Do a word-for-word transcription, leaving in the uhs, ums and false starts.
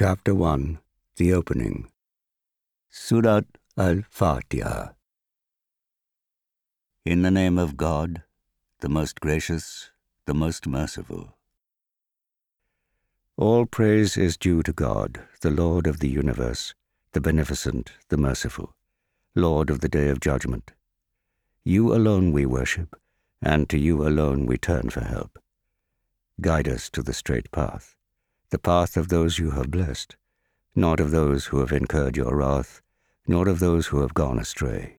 Chapter one. The Opening. Surat Al-Fatiha. In the name of God, the Most Gracious, the Most Merciful. All praise is due to God, the Lord of the universe, the Beneficent, the Merciful, Lord of the Day of Judgment. You alone we worship, and to you alone we turn for help. Guide us to the straight path, the path of those you have blessed, not of those who have incurred your wrath, nor of those who have gone astray.